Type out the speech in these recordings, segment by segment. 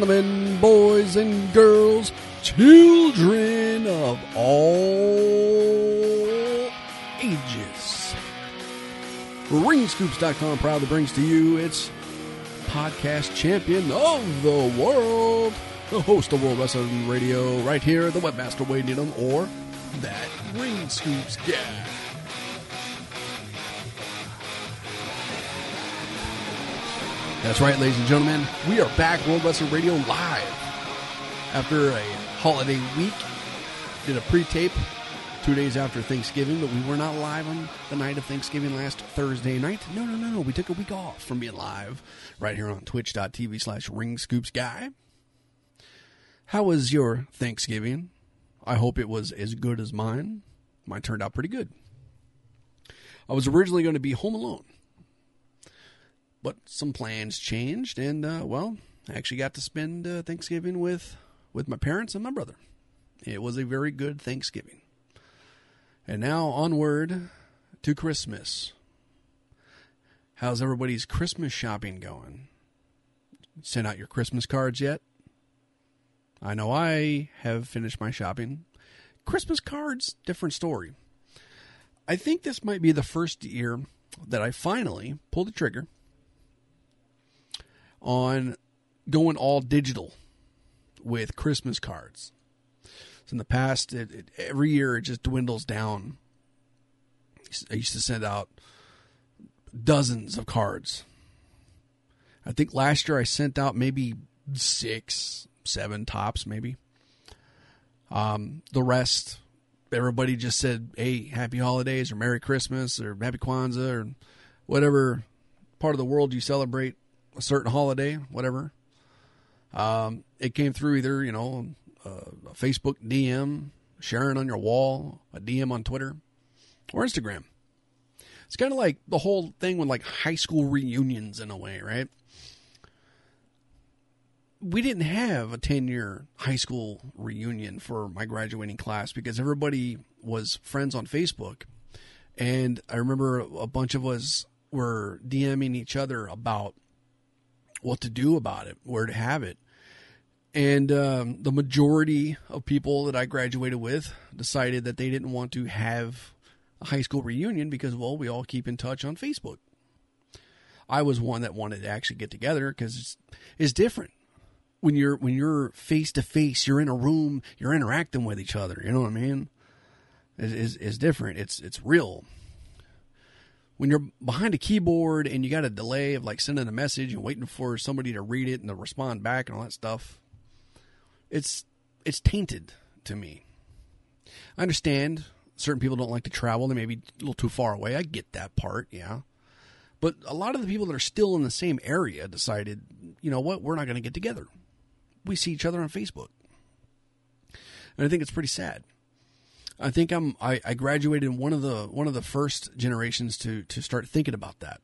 gentlemen, boys and girls, children of all ages. Ringscoops.com proudly brings to you its podcast champion of the world, the host of World Wrestling Radio, right here, the webmaster Wade Needham, or that Ring Scoops guy. That's right, ladies and gentlemen, we are back, World Wrestling Radio live. After a holiday week, did a pre-tape 2 days after Thanksgiving, but we were not live on the night of Thanksgiving last Thursday night. No, we took a week off from being live right here on twitch.tv/ringscoopsguy. How was your Thanksgiving? I hope it was as good as mine. Mine turned out pretty good. I was originally going to be home alone, but some plans changed, and, I actually got to spend Thanksgiving with my parents and my brother. It was a very good Thanksgiving. And now onward to Christmas. How's everybody's Christmas shopping going? Sent out your Christmas cards yet? I know I have finished my shopping. Christmas cards, different story. I think this might be the first year that I finally pulled the trigger on going all digital with Christmas cards. So in the past, every year it just dwindles down. I used to send out dozens of cards. I think last year I sent out maybe 6, 7 tops, maybe. The rest, everybody just said, hey, happy holidays or Merry Christmas or Happy Kwanzaa or whatever part of the world you celebrate a certain holiday, whatever. It came through either, a Facebook DM, sharing on your wall, a DM on Twitter or Instagram. It's kind of like the whole thing with like high school reunions in a way, right? We didn't have a 10-year high school reunion for my graduating class because everybody was friends on Facebook. And I remember a bunch of us were DMing each other about what to do about it, where to have it. And the majority of people that I graduated with decided that they didn't want to have a high school reunion because, well, we all keep in touch on Facebook. I was one that wanted to actually get together because it's different. When you're face to face, you're in a room, you're interacting with each other. You know what I mean? It's different. It's real. When you're behind a keyboard and you got a delay of like sending a message and waiting for somebody to read it and to respond back and all that stuff, it's tainted to me. I understand certain people don't like to travel. They may be a little too far away. I get that part. Yeah. But a lot of the people that are still in the same area decided, you know what? We're not going to get together. We see each other on Facebook. And I think it's pretty sad. I think I graduated in one of the first generations to start thinking about that.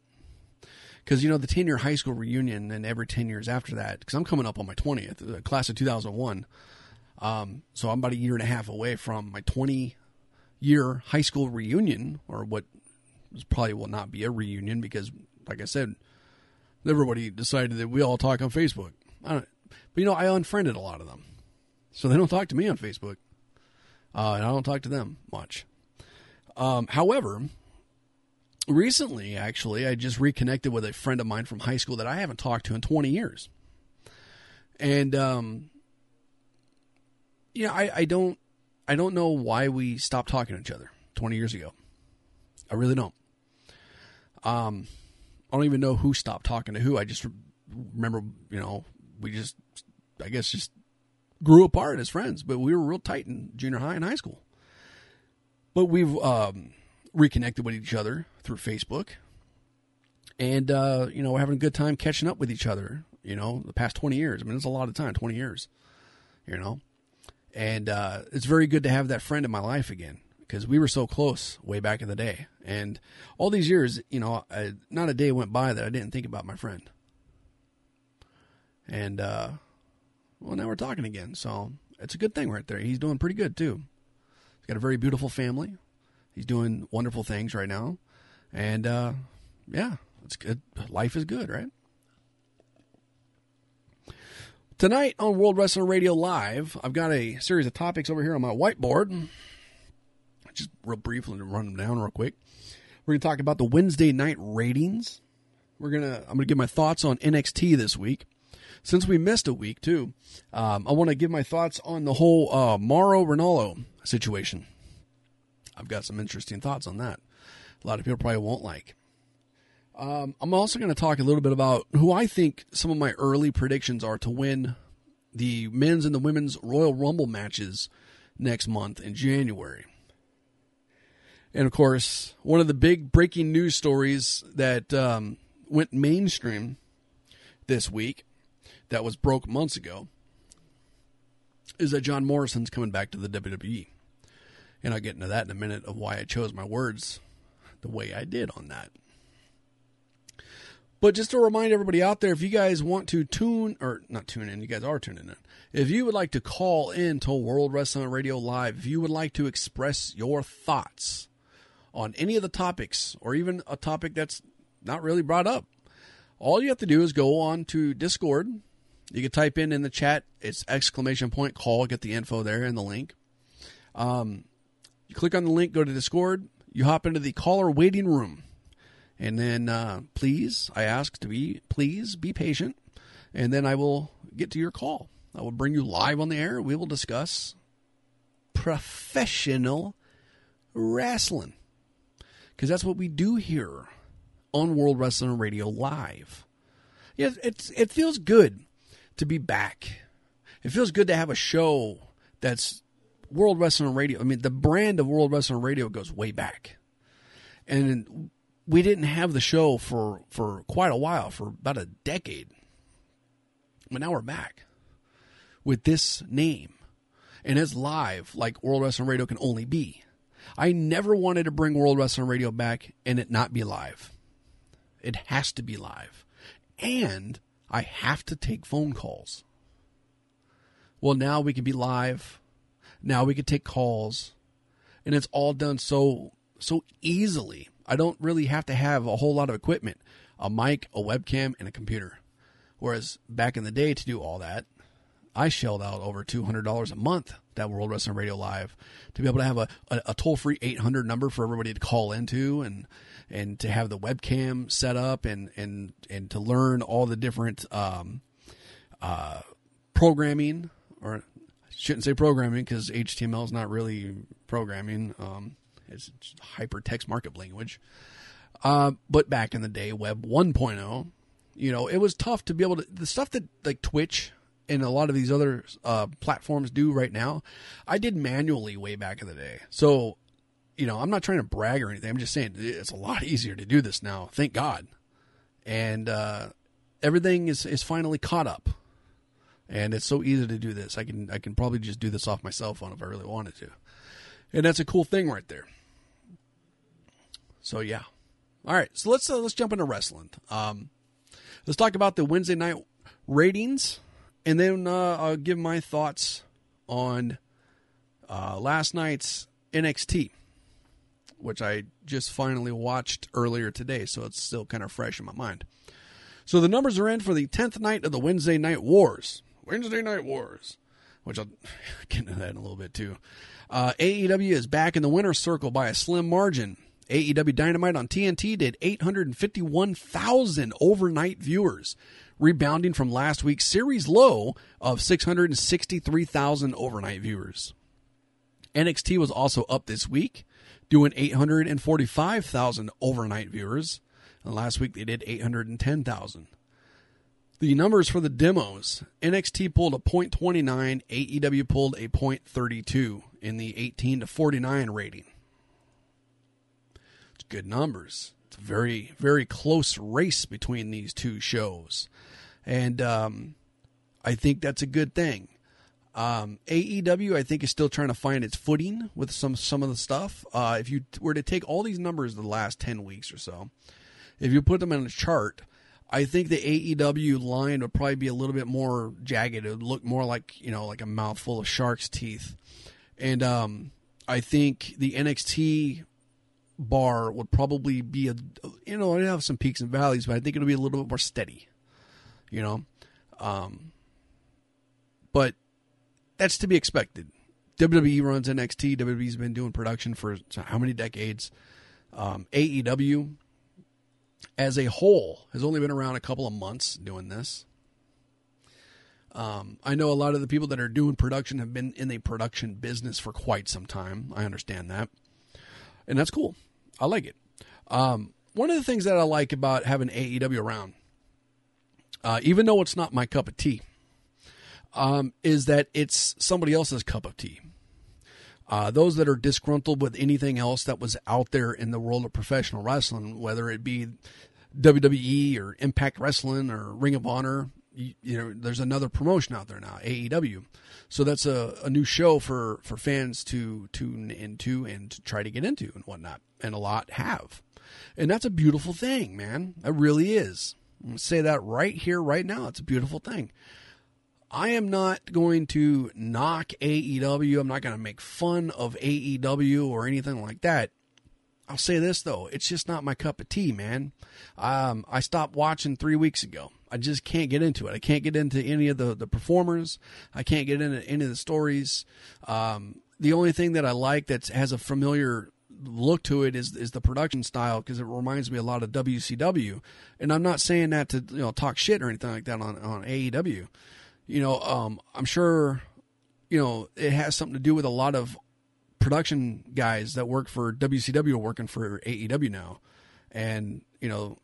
Because, the 10-year high school reunion and every 10 years after that, because I'm coming up on my 20th, the class of 2001. So I'm about a year and a half away from my 20-year high school reunion, or what probably will not be a reunion because, like I said, everybody decided that we all talk on Facebook. I unfriended a lot of them. So they don't talk to me on Facebook. And I don't talk to them much. However, recently, actually, I just reconnected with a friend of mine from high school that I haven't talked to in 20 years. And, I don't know why we stopped talking to each other 20 years ago. I really don't. I don't even know who stopped talking to who. I just remember, we just, I guess, just grew apart as friends. But we were real tight in junior high and high school. But we've reconnected with each other through Facebook. And, we're having a good time catching up with each other, the past 20 years. I mean, it's a lot of time, 20 years, And it's very good to have that friend in my life again. Because we were so close way back in the day. And all these years, not a day went by that I didn't think about my friend. And, now we're talking again. So it's a good thing right there. He's doing pretty good, too. He's got a very beautiful family. He's doing wonderful things right now. And, it's good. Life is good, right? Tonight on World Wrestling Radio Live, I've got a series of topics over here on my whiteboard. Just real briefly to run them down real quick. We're going to talk about the Wednesday night ratings. I'm going to give my thoughts on NXT this week. Since we missed a week, too, I want to give my thoughts on the whole Mauro Ranallo situation. I've got some interesting thoughts on that. A lot of people probably won't like. I'm also going to talk a little bit about who I think some of my early predictions are to win the men's and the women's Royal Rumble matches next month in January. And, of course, one of the big breaking news stories that went mainstream this week that was broke months ago is that John Morrison's coming back to the WWE. And I'll get into that in a minute of why I chose my words the way I did on that. But just to remind everybody out there, if you guys want to you guys are tuning in. If you would like to call in to World Wrestling Radio Live, if you would like to express your thoughts on any of the topics or even a topic that's not really brought up, all you have to do is go on to Discord. You can type in the chat, it's ! Call, get the info there and the link. You click on the link, go to Discord, you hop into the caller waiting room. And then please be patient. And then I will get to your call. I will bring you live on the air. We will discuss professional wrestling. Because that's what we do here on World Wrestling Radio Live. Yeah, it feels good to be back. It feels good to have a show that's World Wrestling Radio. I mean, the brand of World Wrestling Radio goes way back. And we didn't have the show for quite a while, for about a decade. But now we're back with this name. And it's live like World Wrestling Radio can only be. I never wanted to bring World Wrestling Radio back and it not be live. It has to be live. And I have to take phone calls. Well, now we can be live. Now we can take calls. And it's all done so easily. I don't really have to have a whole lot of equipment, a mic, a webcam, and a computer. Whereas back in the day to do all that, I shelled out over $200 a month that World Wrestling Radio Live to be able to have a toll-free 800 number for everybody to call into and to have the webcam set up and to learn all the different programming, or I shouldn't say programming because HTML is not really programming. It's hypertext markup language. But back in the day, Web 1.0, it was tough to be able to... The stuff that like Twitch and a lot of these other platforms do right now, I did manually way back in the day. So, I'm not trying to brag or anything. I'm just saying it's a lot easier to do this now. Thank God. And everything is finally caught up. And it's so easy to do this. I can probably just do this off my cell phone if I really wanted to. And that's a cool thing right there. So, yeah. All right. So, let's jump into wrestling. Let's talk about the Wednesday night ratings. And then I'll give my thoughts on last night's NXT, which I just finally watched earlier today. So, it's still kind of fresh in my mind. So, the numbers are in for the 10th night of the Wednesday Night Wars. Wednesday Night Wars. Which I'll get into that in a little bit too. AEW is back in the winner's circle by a slim margin. AEW Dynamite on TNT did 851,000 overnight viewers, rebounding from last week's series low of 663,000 overnight viewers. NXT was also up this week, doing 845,000 overnight viewers. And last week they did 810,000. The numbers for the demos, NXT pulled a .29, AEW pulled a .32 in the 18 to 49 rating. It's good numbers. It's a very, very close race between these two shows. And I think that's a good thing. AEW, I think, is still trying to find its footing with some of the stuff. If you were to take all these numbers the last 10 weeks or so, if you put them in a chart... I think the AEW line would probably be a little bit more jagged. It would look more like, like a mouthful of shark's teeth. And I think the NXT bar would probably be, it'd have some peaks and valleys, but I think it'll be a little bit more steady. But that's to be expected. WWE runs NXT. WWE's been doing production for how many decades? AEW, as a whole, has only been around a couple of months doing this. I know a lot of the people that are doing production have been in the production business for quite some time. I understand that. And that's cool. I like it. One of the things that I like about having AEW around, even though it's not my cup of tea, is that it's somebody else's cup of tea. Those that are disgruntled with anything else that was out there in the world of professional wrestling, whether it be WWE or Impact Wrestling or Ring of Honor, you know, there's another promotion out there now, AEW. So that's a new show for fans to tune into and to try to get into and whatnot. And a lot have. And that's a beautiful thing, man. It really is. I'm going to say that right here, right now. It's a beautiful thing. I am not going to knock AEW. I'm not going to make fun of AEW or anything like that. I'll say this, though. It's just not my cup of tea, man. I stopped watching 3 weeks ago. I just can't get into it. I can't get into any of the performers. I can't get into any of the stories. The only thing that I like that has a familiar look to it is the production style, because it reminds me a lot of WCW. And I'm not saying that to, you know, talk shit or anything like that on AEW. You know, I'm sure, you know, it has something to do with a lot of production guys that work for WCW are working for AEW now. And, you know,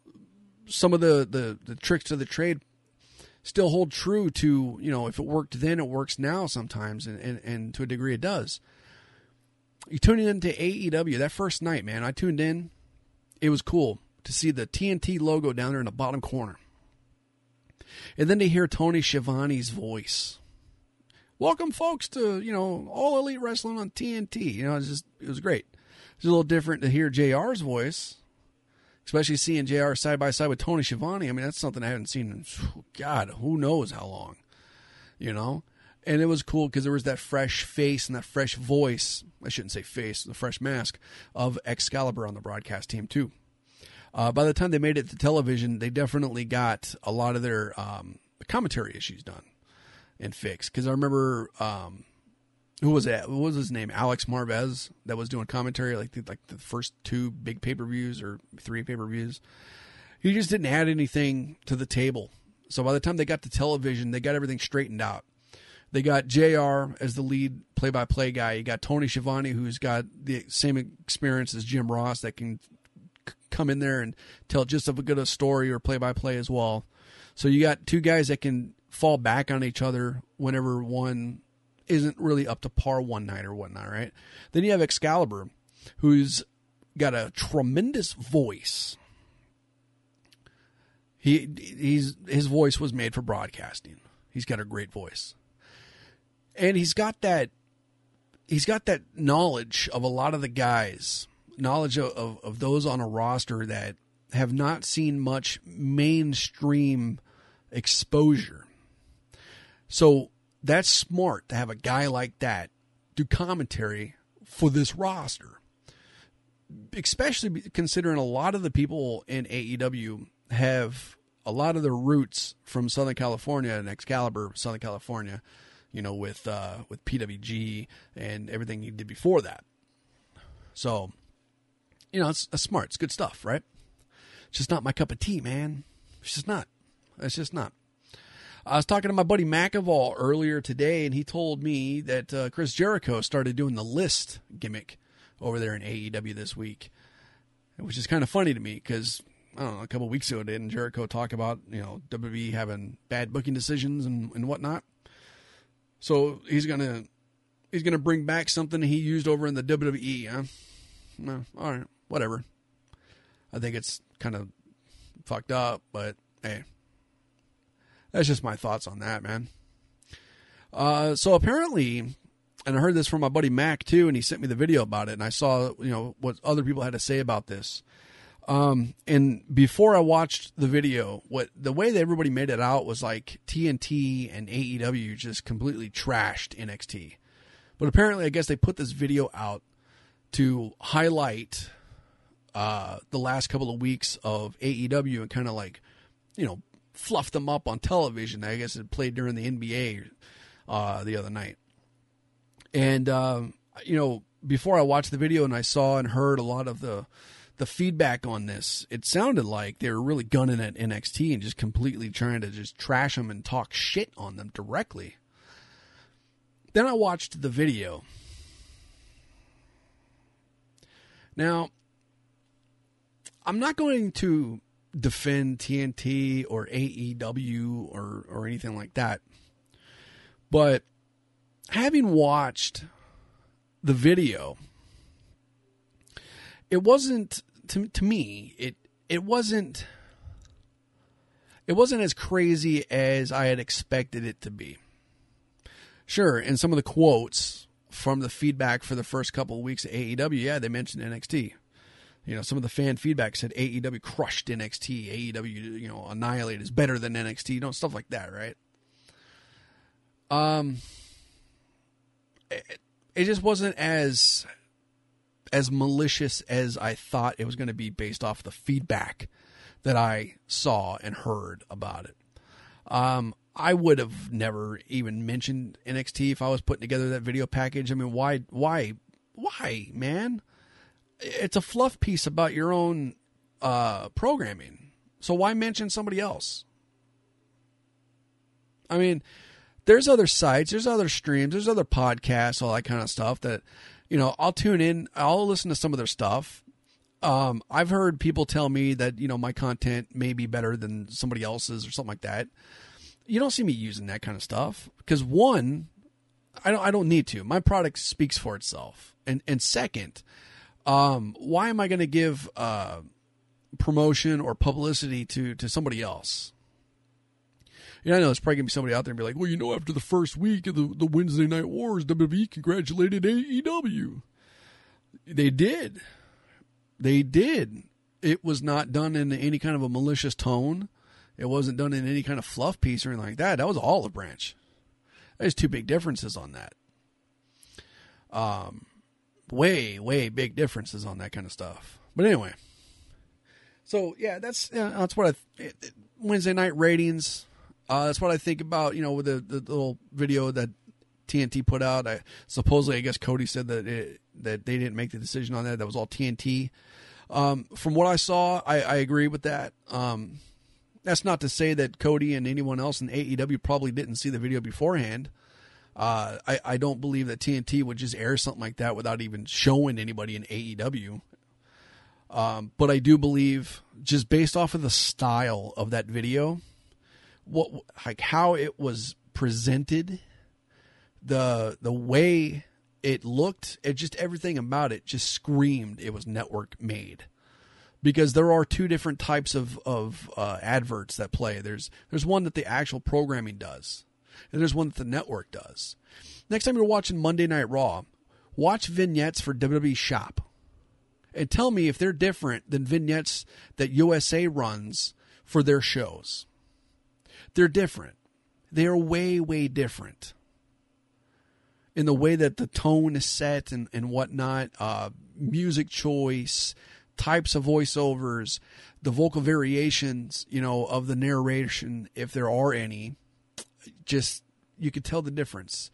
some of the tricks of the trade still hold true to, you know, if it worked then, it works now sometimes. And to a degree, it does. You tune in to AEW that first night, man. I tuned in. It was cool to see the TNT logo down there in the bottom corner. And then to hear Tony Schiavone's voice. Welcome, folks, to, you know, All Elite Wrestling on TNT. You know, it was great. It's a little different to hear JR's voice, especially seeing JR side by side with Tony Schiavone. I mean, that's something I haven't seen in, God, who knows how long, you know? And it was cool because there was that fresh face and that fresh voice. I shouldn't say face, the fresh mask of Excalibur on the broadcast team, too. By the time they made it to television, they definitely got a lot of their commentary issues done and fixed. Because I remember, who was that? What was his name? Alex Marvez that was doing commentary, like the first two big pay-per-views or three pay-per-views. He just didn't add anything to the table. So by the time they got to television, they got everything straightened out. They got JR as the lead play-by-play guy. You got Tony Schiavone, who's got the same experience as Jim Ross, that can come in there and tell just as good a story or play-by-play as well. So you got two guys that can fall back on each other whenever one isn't really up to par one night or whatnot, right? Then you have Excalibur, who's got a tremendous voice. His voice was made for broadcasting. He's got a great voice. And he's got that knowledge of a lot of the guys. Knowledge of those on a roster that have not seen much mainstream exposure. So that's smart to have a guy like that do commentary for this roster, especially considering a lot of the people in AEW have a lot of their roots from Southern California and Excalibur, Southern California, you know, with PWG and everything he did before that. So, you know, it's smart. It's good stuff, right? It's just not my cup of tea, man. It's just not. It's just not. I was talking to my buddy McEvall earlier today, and he told me that Chris Jericho started doing the list gimmick over there in AEW this week, which is kind of funny to me because, I don't know, a couple of weeks ago, didn't Jericho talk about, you know, WWE having bad booking decisions and whatnot? So he's gonna bring back something he used over in the WWE, huh? No, all right. Whatever. I think it's kind of fucked up, but hey, that's just my thoughts on that, man. So apparently, and I heard this from my buddy Mac too, and he sent me the video about it, and I saw, you know, what other people had to say about this. And before I watched the video, the way that everybody made it out was like TNT and AEW just completely trashed NXT. But apparently, I guess they put this video out to highlight the last couple of weeks of AEW and kind of like, you know, fluff them up on television. I guess it played during the NBA. the other night. And, you know, before I watched the video and I saw and heard a lot of the feedback on this, it sounded like they were really gunning at NXT and just completely trying to just trash them and talk shit on them directly. Then I watched the video. Now, I'm not going to defend TNT or AEW or anything like that, but having watched the video, it wasn't to me. It wasn't as crazy as I had expected it to be. Sure, and some of the quotes from the feedback for the first couple of weeks of AEW, yeah, they mentioned NXT. You know, some of the fan feedback said AEW crushed NXT. AEW, you know, Annihilate is better than NXT. You know, stuff like that, right? It just wasn't as malicious as I thought it was going to be based off the feedback that I saw and heard about it. I would have never even mentioned NXT if I was putting together that video package. I mean, why, man? It's a fluff piece about your own programming. So why mention somebody else? I mean, there's other sites, there's other streams, there's other podcasts, all that kind of stuff that, you know, I'll tune in, I'll listen to some of their stuff. I've heard people tell me that, you know, my content may be better than somebody else's or something like that. You don't see me using that kind of stuff because one, I don't need to. My product speaks for itself. And second, why am I going to give promotion or publicity to somebody else? You know, I know there's probably going to be somebody out there and be like, well, you know, after the first week of the Wednesday Night Wars, WWE congratulated AEW. They did. It was not done in any kind of a malicious tone. It wasn't done in any kind of fluff piece or anything like that. That was an olive branch. There's two big differences on that. Way big differences on that kind of stuff. But anyway, so yeah, that's what Wednesday night ratings. That's what I think about, you know, with the little video that TNT put out. I guess Cody said that they didn't make the decision on that. That was all TNT. From what I saw, I agree with that. That's not to say that Cody and anyone else in AEW probably didn't see the video beforehand. I don't believe that TNT would just air something like that without even showing anybody in AEW. But I do believe, just based off of the style of that video, how it was presented, the way it looked, it just everything about it just screamed it was network made. Because there are two different types of adverts that play. There's one that the actual programming does. And there's one that the network does. Next time you're watching Monday Night Raw, watch vignettes for WWE Shop. And tell me if they're different than vignettes that USA runs for their shows. They're different. They are way, way different. In the way that the tone is set and whatnot, music choice, types of voiceovers, the vocal variations, you know, of the narration, if there are any. Just you could tell the difference,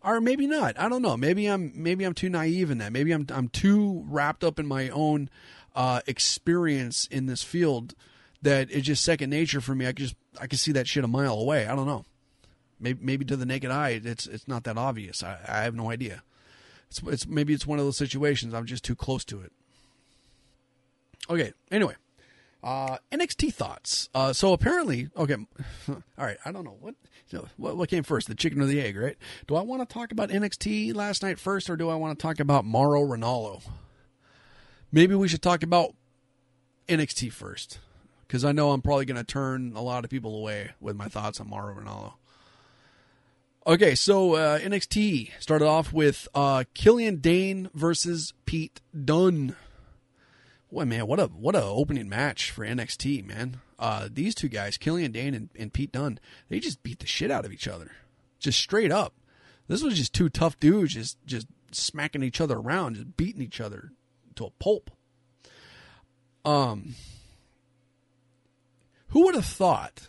or maybe not. I don't know. Maybe I'm too naive in that. Maybe I'm too wrapped up in my own experience in this field that it's just second nature for me. I can see that shit a mile away. I don't know. Maybe to the naked eye, it's not that obvious. I have no idea. It's maybe it's one of those situations. I'm just too close to it. Okay. Anyway. NXT thoughts. So apparently, okay. All right. I don't know what came first, the chicken or the egg, right? Do I want to talk about NXT last night first, or do I want to talk about Mauro Ranallo? Maybe we should talk about NXT first, because I know I'm probably going to turn a lot of people away with my thoughts on Mauro Ranallo. Okay. So, NXT started off with, Killian Dain versus Pete Dunne. Boy, man, what a opening match for NXT, man. These two guys, Killian Dain and Pete Dunne, they just beat the shit out of each other. Just straight up. This was just two tough dudes just smacking each other around, just beating each other to a pulp. Who would have thought,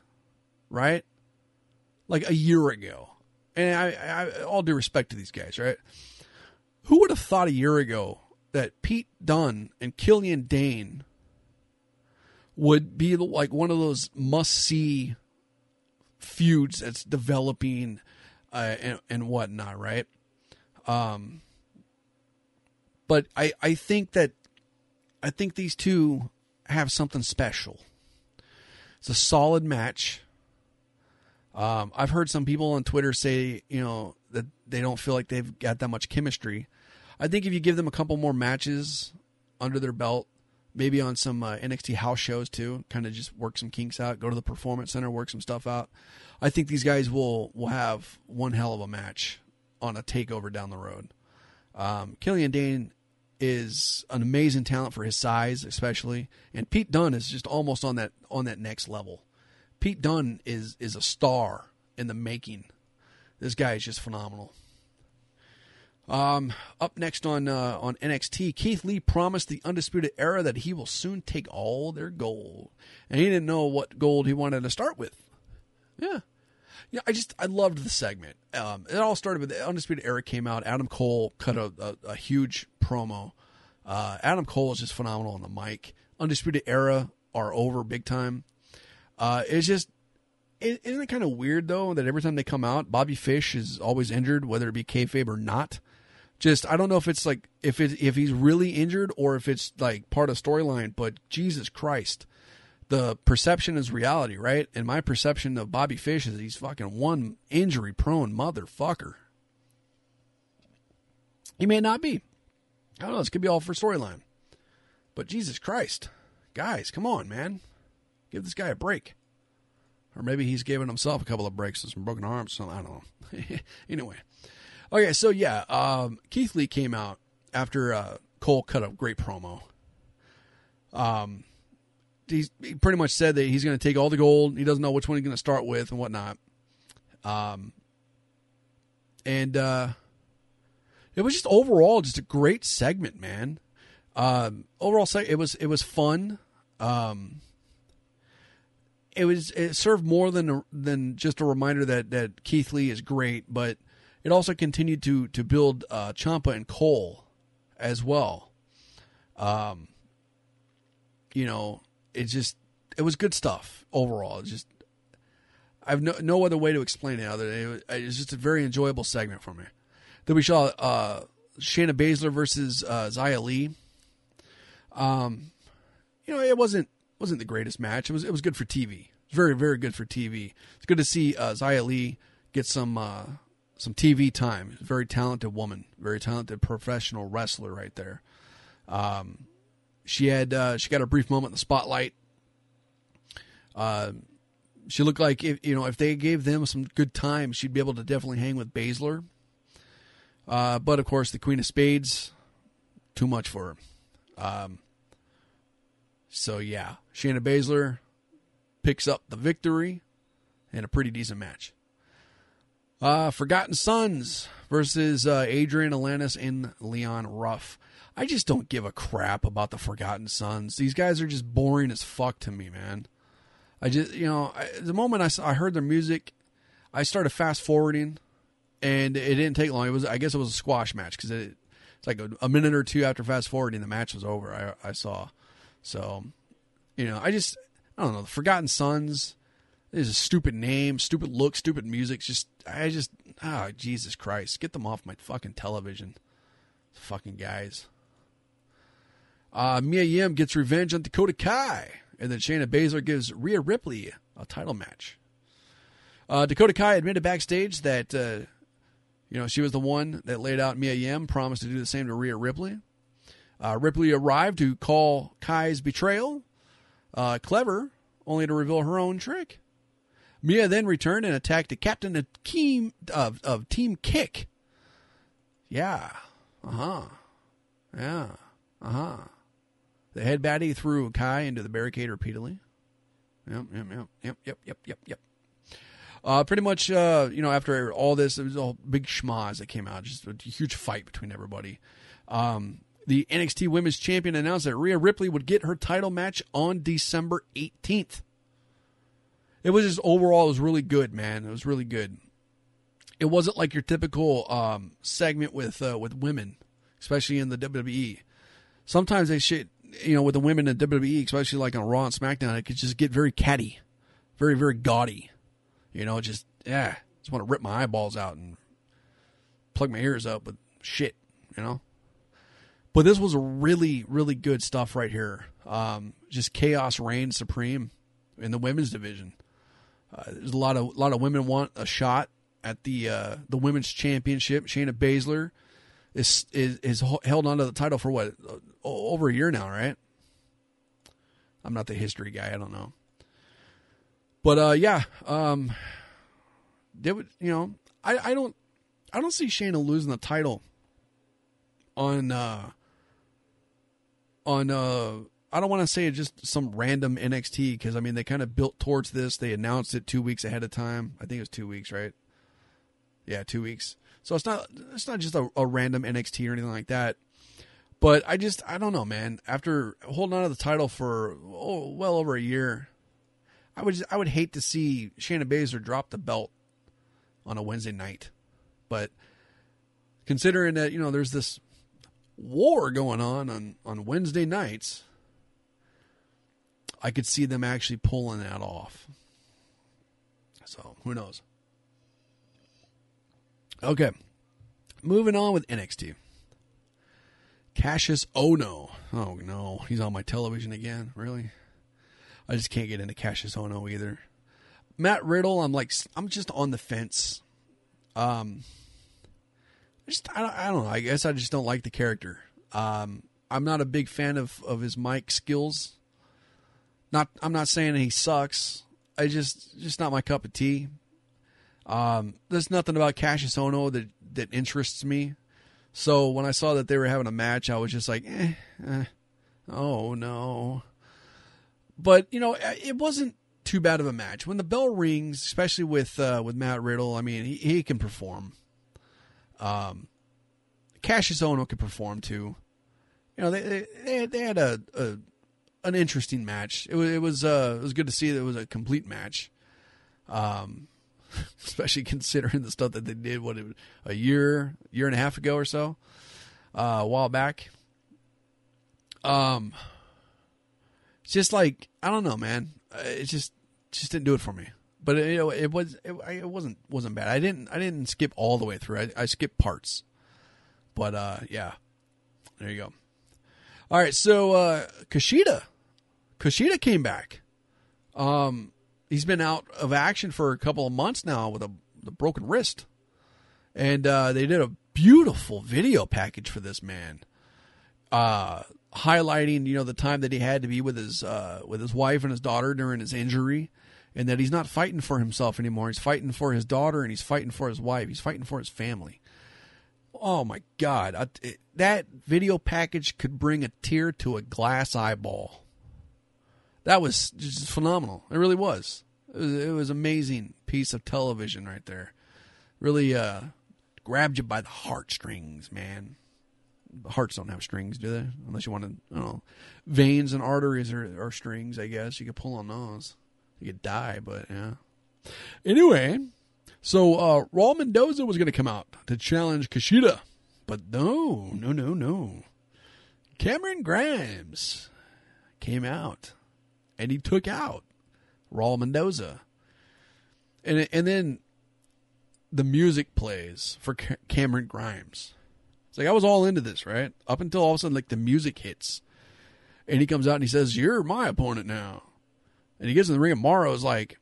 right? Like a year ago, and I all due respect to these guys, right? Who would have thought a year ago that Pete Dunne and Killian Dain would be like one of those must-see feuds that's developing and whatnot, right? But I think these two have something special. It's a solid match. I've heard some people on Twitter say, that they don't feel like they've got that much chemistry. I think if you give them a couple more matches under their belt, maybe on some NXT house shows too, kind of just work some kinks out, go to the Performance Center, work some stuff out. I think these guys will have one hell of a match on a TakeOver down the road. Killian Dain is an amazing talent for his size, especially. And Pete Dunne is just almost on that next level. Pete Dunne is a star in the making. This guy is just phenomenal. Up next on NXT, Keith Lee promised the Undisputed Era that he will soon take all their gold, and he didn't know what gold he wanted to start with. Yeah. I loved the segment. It all started with the Undisputed Era came out. Adam Cole cut a huge promo. Adam Cole is just phenomenal on the mic. Undisputed Era are over big time. It's just, isn't it kind of weird though that every time they come out, Bobby Fish is always injured, whether it be kayfabe or not. Just I don't know if it's like if he's really injured or if it's like part of storyline. But Jesus Christ, the perception is reality, right? And my perception of Bobby Fish is he's fucking one injury prone motherfucker. He may not be. I don't know. This could be all for storyline. But Jesus Christ, guys, come on, man. Give this guy a break. Or maybe he's giving himself a couple of breaks with some broken arms or something. I don't know. Anyway. Okay, so yeah, Keith Lee came out after Cole cut a great promo. He pretty much said that he's going to take all the gold. He doesn't know which one he's going to start with and whatnot. It was just overall just a great segment, man. It was fun. It served more than just a reminder that Keith Lee is great, but it also continued to build Ciampa and Cole as well. It was good stuff overall. It's just I have no other way to explain it other than it was just a very enjoyable segment for me. Then we saw Shayna Baszler versus Xia Li. It wasn't the greatest match. It was good for TV. Very, very good for TV. It's good to see Xia Li get some TV time. Very talented woman. Very talented professional wrestler right there. She got a brief moment in the spotlight. She looked like if they gave them some good time, she'd be able to definitely hang with Baszler. But of course, the Queen of Spades, too much for her. So yeah, Shayna Baszler picks up the victory in a pretty decent match. Forgotten Sons versus Adrian Alanis and Leon Ruff. I just don't give a crap about the Forgotten Sons. These guys are just boring as fuck to me, man. I just, the moment I heard their music, I started fast forwarding, and it didn't take long. I guess it was a squash match because it's like a minute or two after fast forwarding, the match was over. I saw. So, I don't know. The Forgotten Sons is a stupid name, stupid look, stupid music. Jesus Christ, get them off my fucking television. Fucking guys. Mia Yim gets revenge on Dakota Kai. And then Shayna Baszler gives Rhea Ripley a title match. Dakota Kai admitted backstage that, she was the one that laid out Mia Yim, promised to do the same to Rhea Ripley. Ripley arrived to call Kai's betrayal clever, only to reveal her own trick. Mia then returned and attacked the captain of Team Kick. Yeah. Uh-huh. Yeah. Uh-huh. The head baddie threw Kai into the barricade repeatedly. Yep. Pretty much, after all this, it was all big schmaz that came out. Just a huge fight between everybody. The NXT Women's Champion announced that Rhea Ripley would get her title match on December 18th. It was really good, man. It was really good. it wasn't like your typical segment with women, especially in the WWE. Sometimes they shit, you know, with the women in WWE, especially like on Raw and SmackDown, it could just get very catty, very, very gaudy. You know, just, yeah, just want to rip my eyeballs out and plug my ears up with shit, you know? But this was really, really good stuff right here. Just chaos reigned supreme in the women's division. There's a lot of women want a shot at the women's championship. Shayna Baszler is held onto the title for what, over a year now, right? I'm not the history guy. I don't know. But yeah, they would, you know, I don't see Shayna losing the title on I don't want to say just some random NXT, because, I mean, they kind of built towards this. They announced it 2 weeks ahead of time. I think it was 2 weeks, right? Yeah, 2 weeks. So it's not just a random NXT or anything like that. But I don't know, man. After holding on to the title for well over a year, I would hate to see Shayna Baszler drop the belt on a Wednesday night. But considering that, you know, there's this war going on Wednesday nights, I could see them actually pulling that off. So, who knows? Okay. Moving on with NXT. Cassius Ohno. Oh, no. He's on my television again. Really? I just can't get into Cassius Ohno either. Matt Riddle, I'm just on the fence. I don't know. I guess I just don't like the character. I'm not a big fan of his mic skills. I'm not saying he sucks. I just not my cup of tea. There's nothing about Cassius Ohno that interests me. So when I saw that they were having a match, I was just like, oh no. But you know, it wasn't too bad of a match. When the bell rings, especially with Matt Riddle, I mean, he can perform. Cassius Ohno can perform too. You know, they had an interesting match. It was good to see that it was a complete match, especially considering the stuff that they did a year and a half ago or so, a while back. It's just like, I don't know, man. It just didn't do it for me. But you know, it wasn't bad. I didn't skip all the way through. I skipped parts, but yeah, there you go. All right, so Kushida. Kushida came back. He's been out of action for a couple of months now with a broken wrist. And they did a beautiful video package for this man, highlighting, you know, the time that he had to be with his wife and his daughter during his injury, and that he's not fighting for himself anymore. He's fighting for his daughter, and he's fighting for his wife. He's fighting for his family. Oh, my God. That video package could bring a tear to a glass eyeball. That was just phenomenal. It really was. It was an amazing piece of television right there. Really grabbed you by the heartstrings, man. Hearts don't have strings, do they? Unless you want to, I don't know. Veins and arteries are strings, I guess. You could pull on those. You could die, but yeah. Anyway, so Raul Mendoza was going to come out to challenge Kushida. But no. Cameron Grimes came out, and he took out Raul Mendoza. And then the music plays for Cameron Grimes. It's like, I was all into this, right? Up until all of a sudden, like, the music hits. And he comes out and he says, "You're my opponent now." And he gets in the ring, and Mauro's like,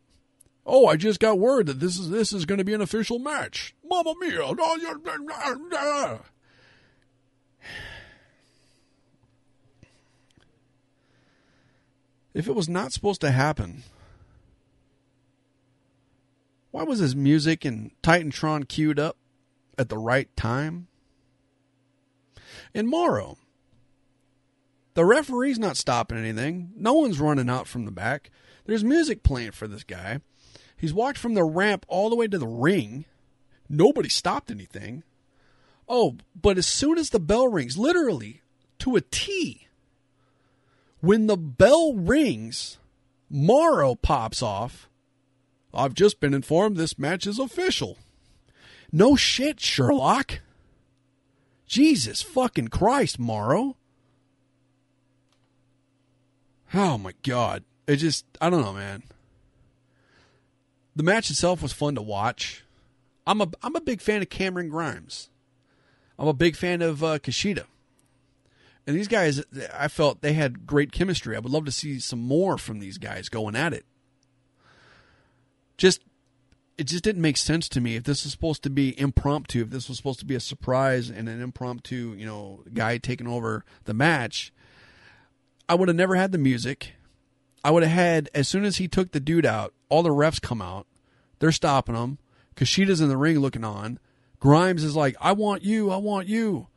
"Oh, I just got word that this is going to be an official match. Mamma mia." If it was not supposed to happen, why was his music and Titantron queued up at the right time? And Mauro, the referee's not stopping anything. No one's running out from the back. There's music playing for this guy. He's walked from the ramp all the way to the ring. Nobody stopped anything. Oh, but as soon as the bell rings, literally to a T, when the bell rings, Mauro pops off. "I've just been informed this match is official." No shit, Sherlock. Jesus fucking Christ, Mauro. Oh, my God. It just, I don't know, man. The match itself was fun to watch. I'm a big fan of Cameron Grimes. I'm a big fan of Kushida. And these guys, I felt they had great chemistry. I would love to see some more from these guys going at it. It just didn't make sense to me. If this was supposed to be impromptu, if this was supposed to be a surprise and an impromptu, guy taking over the match, I would have never had the music. I would have had, as soon as he took the dude out, all the refs come out. They're stopping him. Kushida's in the ring looking on. Grimes is like, I want you, I want you.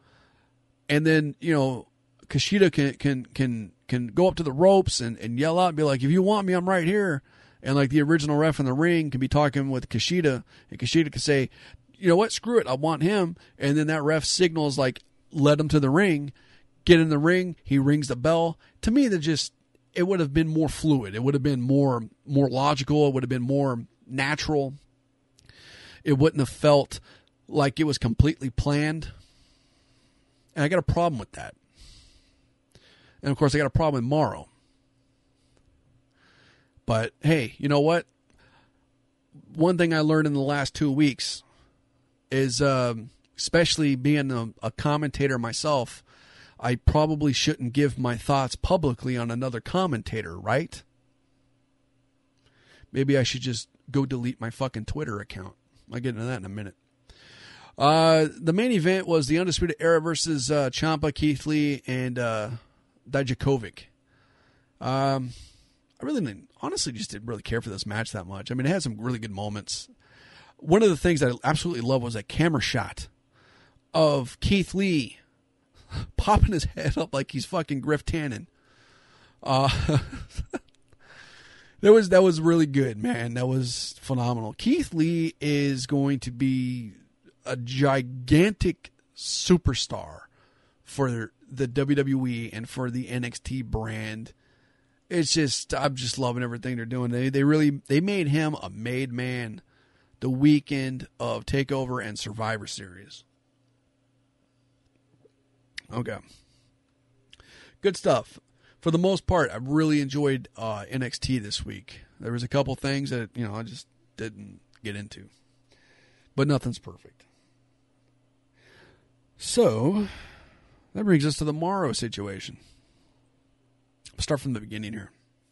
And then, Kushida can go up to the ropes and yell out and be like, if you want me, I'm right here. And like the original ref in the ring can be talking with Kushida, and Kushida can say, you know what, screw it, I want him. And then that ref signals like, let him to the ring, get in the ring. He rings the bell. To me, it would have been more fluid. It would have been more logical. It would have been more natural. It wouldn't have felt like it was completely planned. And I got a problem with that. And, of course, I got a problem with Mauro. But, hey, you know what? One thing I learned in the last 2 weeks is, especially being a commentator myself, I probably shouldn't give my thoughts publicly on another commentator, right? Maybe I should just go delete my fucking Twitter account. I'll get into that in a minute. The main event was the Undisputed Era versus Ciampa, Keith Lee, and Dijakovic. I really didn't, honestly, just didn't really care for this match that much. I mean, it had some really good moments. One of the things that I absolutely loved was that camera shot of Keith Lee popping his head up like he's fucking Griff Tannen. That was really good, man. That was phenomenal. Keith Lee is going to be a gigantic superstar for the WWE and for the NXT brand. It's just, I'm just loving everything they're doing. They made him a made man the weekend of TakeOver and Survivor Series. Okay. Good stuff. For the most part, I really enjoyed NXT this week. There was a couple things that, I just didn't get into. But nothing's perfect. So, that brings us to the Mauro situation. I'll start from the beginning here.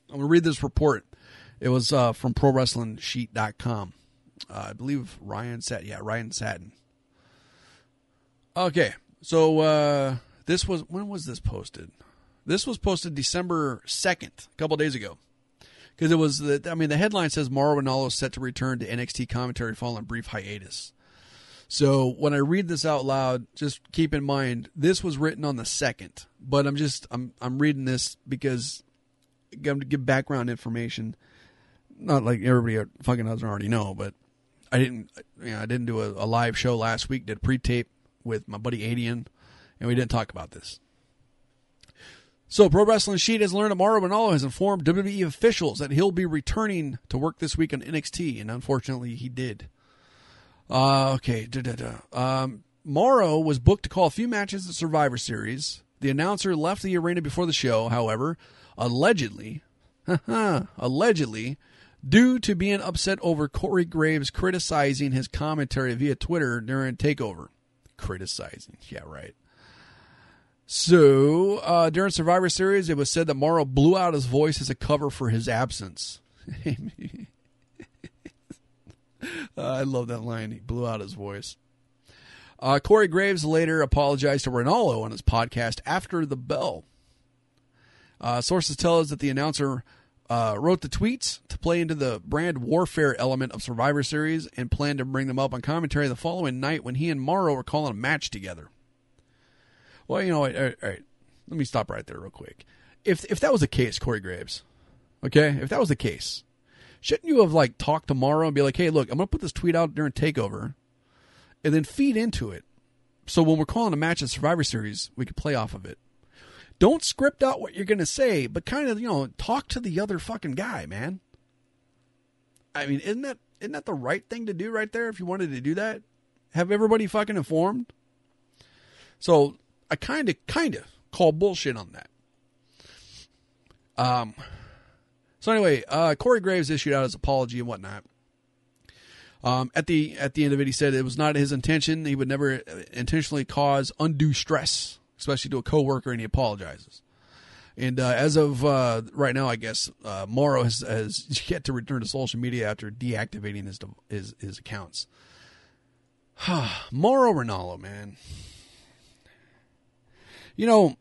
I'm going to read this report. It was from ProWrestlingSheet.com. I believe Ryan Satin. Okay. So, when was this posted? This was posted December 2nd, a couple days ago. Because it was, the headline says Mauro Ranallo set to return to NXT commentary following a brief hiatus. So, when I read this out loud, just keep in mind, this was written on the 2nd. But I'm reading this because I'm going to give background information. Not like everybody fucking doesn't already know, but I didn't do a live show last week, did a pre-tape with my buddy Adian, and we didn't talk about this. So, Pro Wrestling Sheet has learned that Mauro Ranallo has informed WWE officials that he'll be returning to work this week on NXT, and unfortunately, he did. Mauro was booked to call a few matches at Survivor Series. The announcer left the arena before the show, however, allegedly, due to being upset over Corey Graves criticizing his commentary via Twitter during TakeOver. Criticizing. Yeah, right. So, during Survivor Series, it was said that Mauro blew out his voice as a cover for his absence. I love that line. He blew out his voice. Corey Graves later apologized to Ranallo on his podcast after the bell. Sources tell us that the announcer wrote the tweets to play into the brand warfare element of Survivor Series and planned to bring them up on commentary the following night when he and Mauro were calling a match together. Well, all right. Let me stop right there real quick. If that was the case, Corey Graves, okay, if that was the case, shouldn't you have talked to Mauro and be like, hey, look, I'm going to put this tweet out during TakeOver and then feed into it. So when we're calling a match at Survivor Series, we can play off of it. Don't script out what you're going to say, but kind of, talk to the other fucking guy, man. I mean, isn't that the right thing to do right there if you wanted to do that? have everybody fucking informed. So I kind of call bullshit on that. So anyway, Corey Graves issued out his apology and whatnot. At the end of it, he said it was not his intention. He would never intentionally cause undue stress, especially to a coworker, and he apologizes. And as of right now, I guess Mauro has yet to return to social media after deactivating his accounts. Mauro Ranallo, man. You know,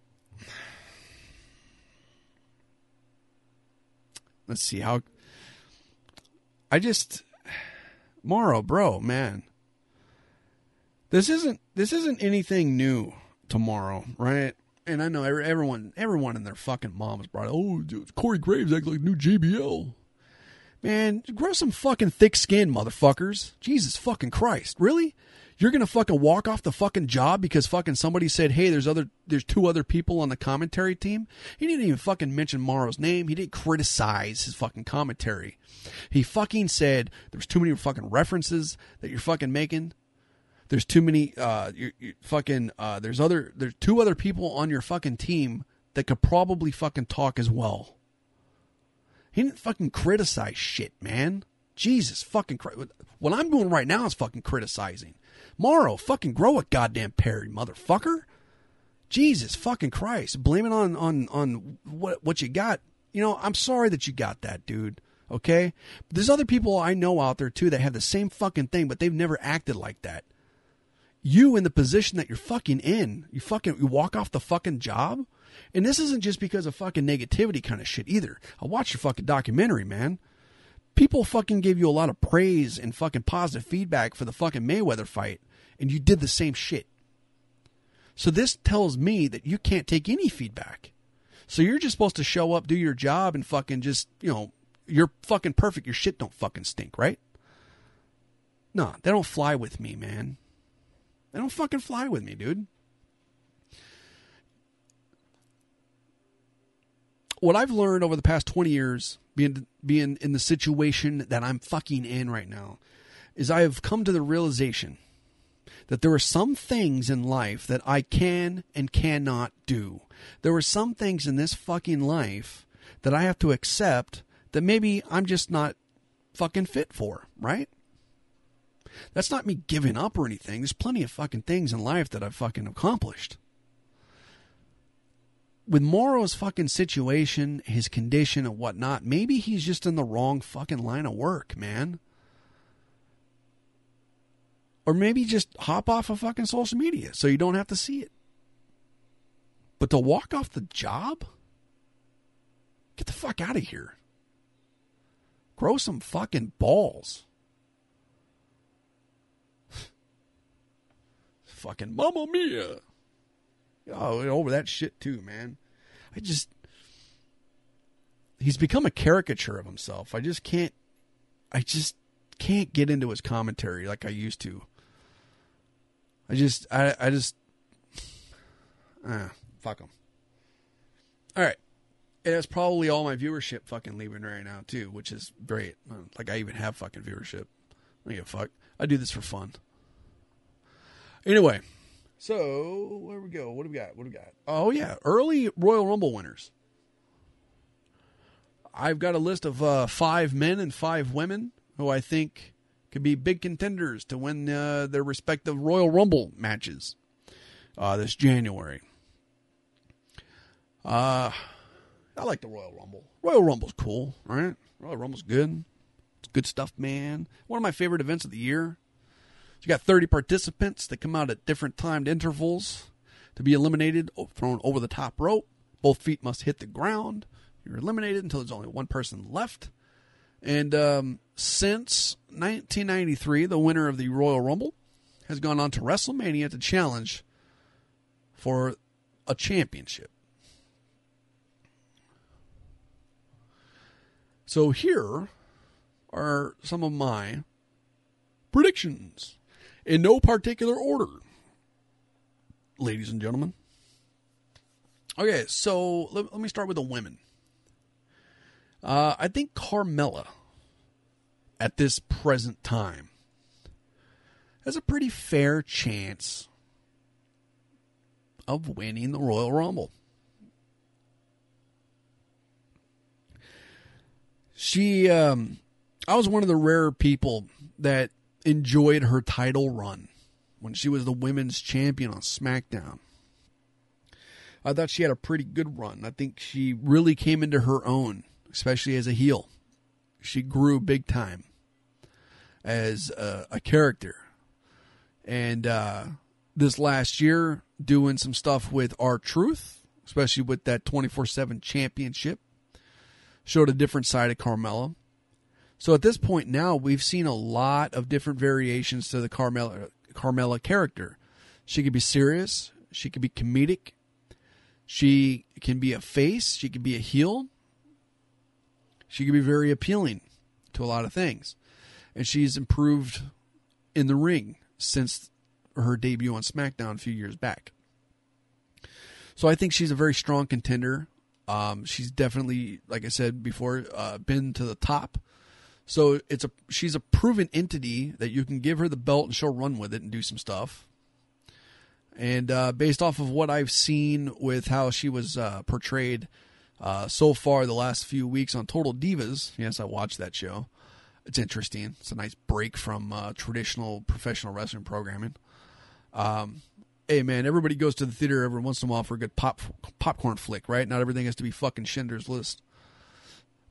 let's see how. Mauro, bro, man. This isn't anything new to Mauro, right? And I know everyone and their fucking mom is brought up. Oh, dude, Corey Graves acts like new JBL. Man, grow some fucking thick skin, motherfuckers. Jesus fucking Christ. Really? You're going to fucking walk off the fucking job because fucking somebody said, hey, there's two other people on the commentary team? He didn't even fucking mention Mauro's name. He didn't criticize his fucking commentary. He fucking said there's too many fucking references that you're fucking making. There's too many, there's two other people on your fucking team that could probably fucking talk as well. He didn't fucking criticize shit, man. Jesus fucking Christ. What I'm doing right now is fucking criticizing. Mauro, fucking grow a goddamn pair, motherfucker. Jesus fucking Christ. Blame it on what you got. You know, I'm sorry that you got that, dude. Okay? There's other people I know out there too that have the same fucking thing, but they've never acted like that. You in the position that you're fucking in, you walk off the fucking job. And this isn't just because of fucking negativity kind of shit either. I watched your fucking documentary, man. People fucking gave you a lot of praise and fucking positive feedback for the fucking Mayweather fight. And you did the same shit. So this tells me that you can't take any feedback. So you're just supposed to show up, do your job, and fucking just, you know, you're fucking perfect. Your shit don't fucking stink, right? Nah, they don't fly with me, man. They don't fucking fly with me, dude. What I've learned over the past 20 years, being in the situation that I'm fucking in right now, is I have come to the realization that there are some things in life that I can and cannot do. There are some things in this fucking life that I have to accept that maybe I'm just not fucking fit for, right? That's not me giving up or anything. There's plenty of fucking things in life that I've fucking accomplished. With Mauro's fucking situation, his condition and whatnot, maybe he's just in the wrong fucking line of work, man. Or maybe just hop off of fucking social media so you don't have to see it. But to walk off the job? Get the fuck out of here. Grow some fucking balls. Fucking Mamma Mia. Oh, over that shit too, man. He's become a caricature of himself. I just can't get into his commentary like I used to. Fuck him. All right. And that's probably all my viewership fucking leaving right now too, which is great. Like I even have fucking viewership. I don't give a fuck. I do this for fun. Anyway, so where we go? What do we got? Oh, yeah. Early Royal Rumble winners. I've got a list of 5 men and 5 women who I think could be big contenders to win their respective Royal Rumble matches this January. I like the Royal Rumble. Royal Rumble's cool, right? Royal Rumble's good. It's good stuff, man. One of my favorite events of the year. You got 30 participants that come out at different timed intervals to be eliminated, thrown over the top rope. Both feet must hit the ground. You're eliminated until there's only one person left. And since 1993, the winner of the Royal Rumble has gone on to WrestleMania to challenge for a championship. So here are some of my predictions. In no particular order, ladies and gentlemen. Okay, so let me start with the women. I think Carmella, at this present time, has a pretty fair chance of winning the Royal Rumble. She, I was one of the rarer people that enjoyed her title run when she was the women's champion on SmackDown. I thought she had a pretty good run. I think she really came into her own, especially as a heel. She grew big time as a character. And this last year, doing some stuff with R-Truth, especially with that 24/7 championship, showed a different side of Carmella. So at this point now, we've seen a lot of different variations to the Carmella character. She could be serious. She could be comedic. She can be a face. She can be a heel. She can be very appealing to a lot of things. And she's improved in the ring since her debut on SmackDown a few years back. So I think she's a very strong contender. She's definitely, like I said before, been to the top. So she's a proven entity that you can give her the belt and she'll run with it and do some stuff. And based off of what I've seen with how she was portrayed so far the last few weeks on Total Divas, yes, I watched that show. It's interesting. It's a nice break from traditional professional wrestling programming. Hey, man, everybody goes to the theater every once in a while for a good popcorn flick, right? Not everything has to be fucking Schindler's List.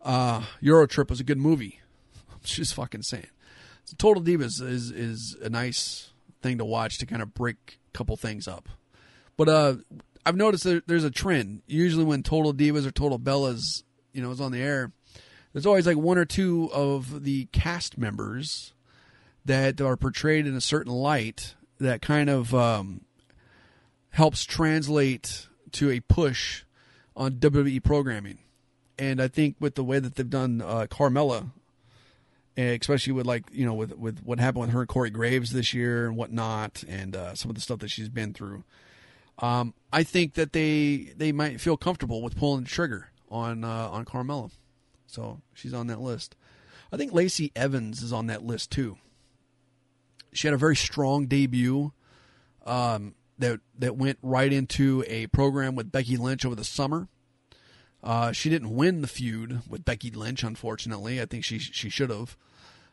Eurotrip was a good movie. I'm just fucking saying. So Total Divas is a nice thing to watch to kind of break a couple things up. But I've noticed that there's a trend. Usually when Total Divas or Total Bellas, you know, is on the air, there's always like one or two of the cast members that are portrayed in a certain light that kind of... helps translate to a push on WWE programming. And I think with the way that they've done Carmella, especially with with what happened with her and Corey Graves this year and whatnot, and some of the stuff that she's been through, I think that they might feel comfortable with pulling the trigger on Carmella. So she's on that list. I think Lacey Evans is on that list too. She had a very strong debut. That went right into a program with Becky Lynch over the summer. She didn't win the feud with Becky Lynch, unfortunately. I think she should have.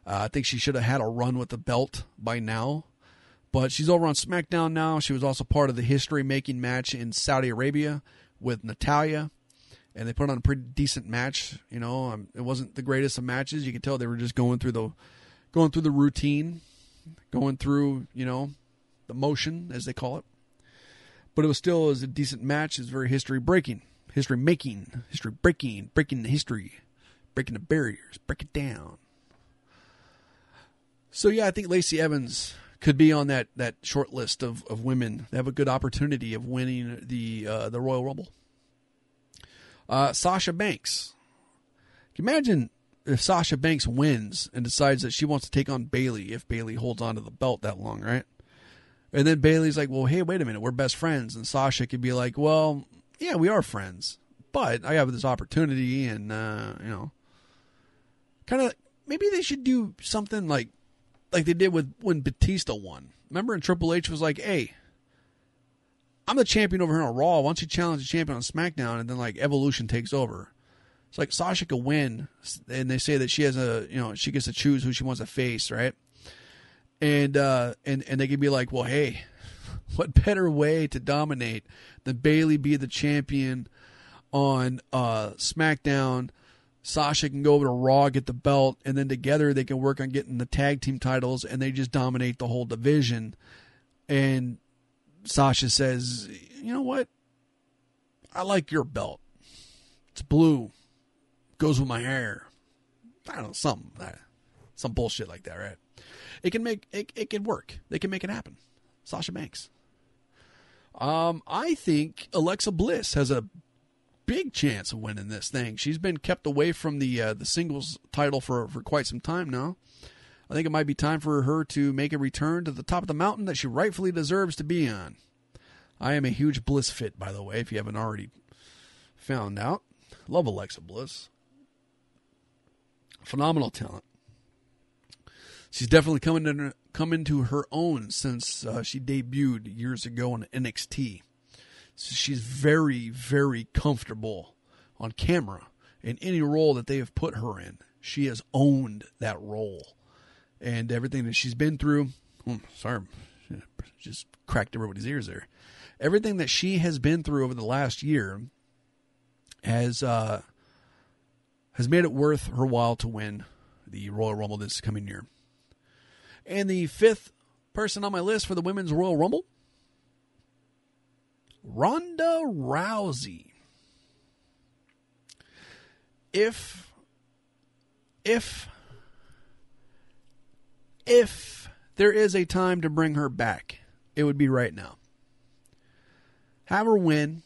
I think she should have had a run with the belt by now. But she's over on SmackDown now. She was also part of the history-making match in Saudi Arabia with Natalya. And they put on a pretty decent match. You know, it wasn't the greatest of matches. You could tell they were just going through the routine, going through, you know, the motion, as they call it. But it was a decent match. It's very history breaking, breaking the history, breaking the barriers, break it down. So yeah, I think Lacey Evans could be on that short list of women that have a good opportunity of winning the Royal Rumble. Sasha Banks. Can you imagine if Sasha Banks wins and decides that she wants to take on Bayley if Bayley holds on to the belt that long, right? And then Bayley's like, well, hey, wait a minute, we're best friends. And Sasha could be like, well, yeah, we are friends, but I have this opportunity and, you know, kind of maybe they should do something like they did with when Batista won. Remember, and Triple H was like, hey, I'm the champion over here on Raw. Why don't you challenge the champion on SmackDown? And then like Evolution takes over. It's like Sasha could win. And they say that she has she gets to choose who she wants to face, right? And they could be like, well, hey, what better way to dominate than Bayley be the champion on SmackDown? Sasha can go over to Raw, get the belt, and then together they can work on getting the tag team titles, and they just dominate the whole division. And Sasha says, you know what? I like your belt. It's blue. Goes with my hair. I don't know, some bullshit like that, right? It can make it can work. They can make it happen. Sasha Banks. I think Alexa Bliss has a big chance of winning this thing. She's been kept away from the singles title for quite some time now. I think it might be time for her to make a return to the top of the mountain that she rightfully deserves to be on. I am a huge Bliss fit, by the way, if you haven't already found out. Love Alexa Bliss. Phenomenal talent. She's definitely come into her own since she debuted years ago on NXT. So she's very, very comfortable on camera in any role that they have put her in. She has owned that role. And everything that she's been through, sorry, just cracked everybody's ears there. Everything that she has been through over the last year has made it worth her while to win the Royal Rumble this coming year. And the fifth person on my list for the Women's Royal Rumble, Ronda Rousey. If there is a time to bring her back, it would be right now. Have her win.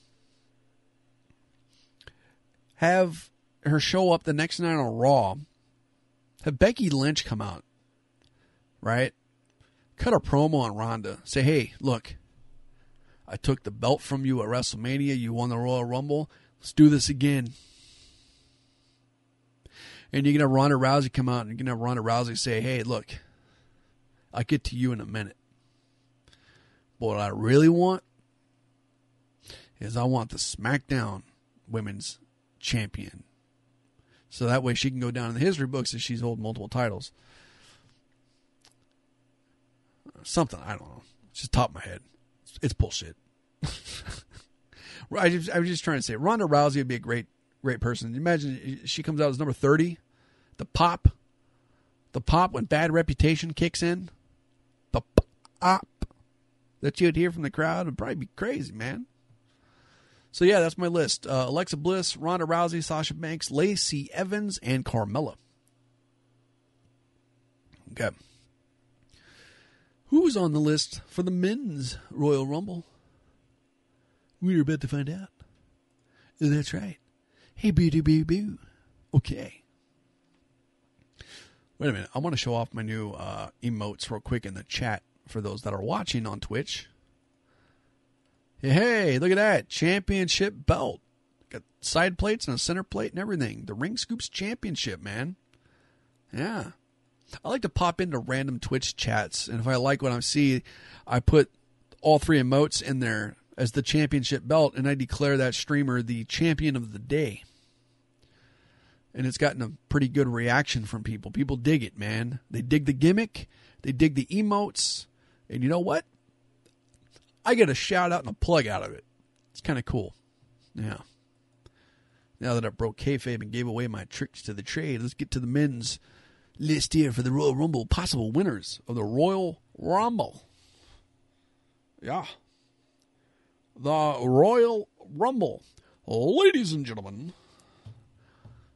Have her show up the next night on Raw. Have Becky Lynch come out. Right? Cut a promo on Ronda. Say, hey, look, I took the belt from you at WrestleMania. You won the Royal Rumble. Let's do this again. And you're going to have Ronda Rousey come out and you're going to have Ronda Rousey say, hey, look, I'll get to you in a minute. But what I really want is I want the SmackDown Women's Champion. So that way she can go down in the history books as she's held multiple titles. Something, I don't know. It's just top of my head. It's bullshit. I was just trying to say, Ronda Rousey would be a great person. Imagine she comes out as number 30. The pop when Bad Reputation kicks in. The pop that you would hear from the crowd would probably be crazy, man. So yeah, that's my list. Alexa Bliss, Ronda Rousey, Sasha Banks, Lacey Evans, and Carmella. Okay. Who's on the list for the Men's Royal Rumble? We're about to find out. That's right. Hey, boo. Okay. Wait a minute. I want to show off my new emotes real quick in the chat for those that are watching on Twitch. Hey, look at that. Championship belt. Got side plates and a center plate and everything. The Ring Scoops Championship, man. Yeah. I like to pop into random Twitch chats. And if I like what I see, I put all three emotes in there as the championship belt. And I declare that streamer the champion of the day. And it's gotten a pretty good reaction from people. People dig it, man. They dig the gimmick. They dig the emotes. And you know what? I get a shout out and a plug out of it. It's kind of cool. Yeah. Now that I broke kayfabe and gave away my tricks to the trade, let's get to the men's list here for the Royal Rumble. Possible winners of the Royal Rumble. Yeah. The Royal Rumble. Ladies and gentlemen.